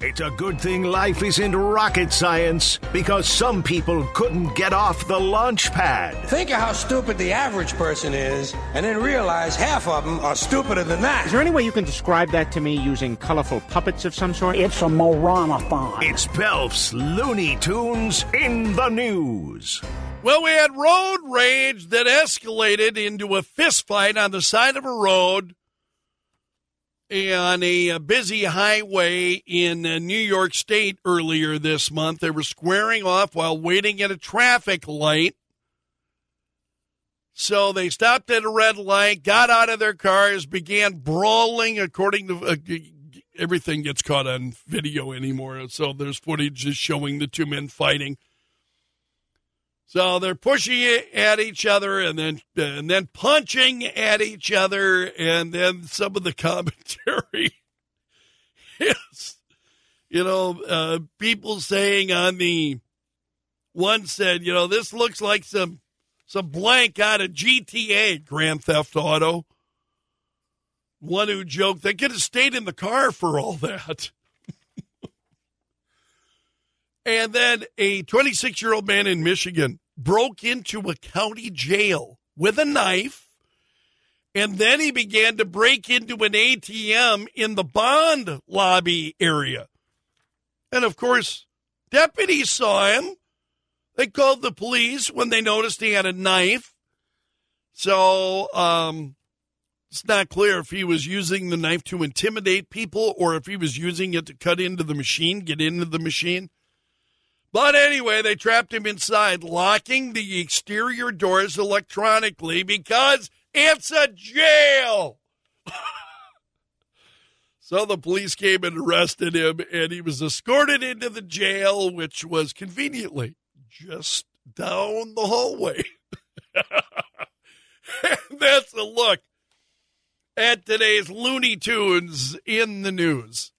It's a good thing life isn't rocket science, because some people couldn't get off the launch pad. Think of how stupid the average person is, and then realize half of them are stupider than that. Is there any way you can describe that to me using colorful puppets of some sort? It's a moranathon. It's Belf's Looney Tunes in the news. Well, we had road rage that escalated into a fistfight on the side of a road on a busy highway in New York State earlier this month. They were squaring off while waiting at a traffic light. So they stopped at a red light, got out of their cars, began brawling. According to everything gets caught on video anymore, so there's footage just showing the two men fighting. So they're pushing at each other and then punching at each other, and then some of the commentary is, people saying on the one said, this looks like some blank out of GTA, Grand Theft Auto. One who joked, they could have stayed in the car for all that. And then a 26-year-old man in Michigan broke into a county jail with a knife, and then he began to break into an ATM in the bond lobby area. And, of course, deputies saw him. They called the police when they noticed he had a knife. So it's not clear if he was using the knife to intimidate people or if he was using it to cut into the machine, get into the machine. But anyway, they trapped him inside, locking the exterior doors electronically because it's a jail. So the police came and arrested him, and he was escorted into the jail, which was conveniently just down the hallway. And that's a look at today's Looney Tunes in the news.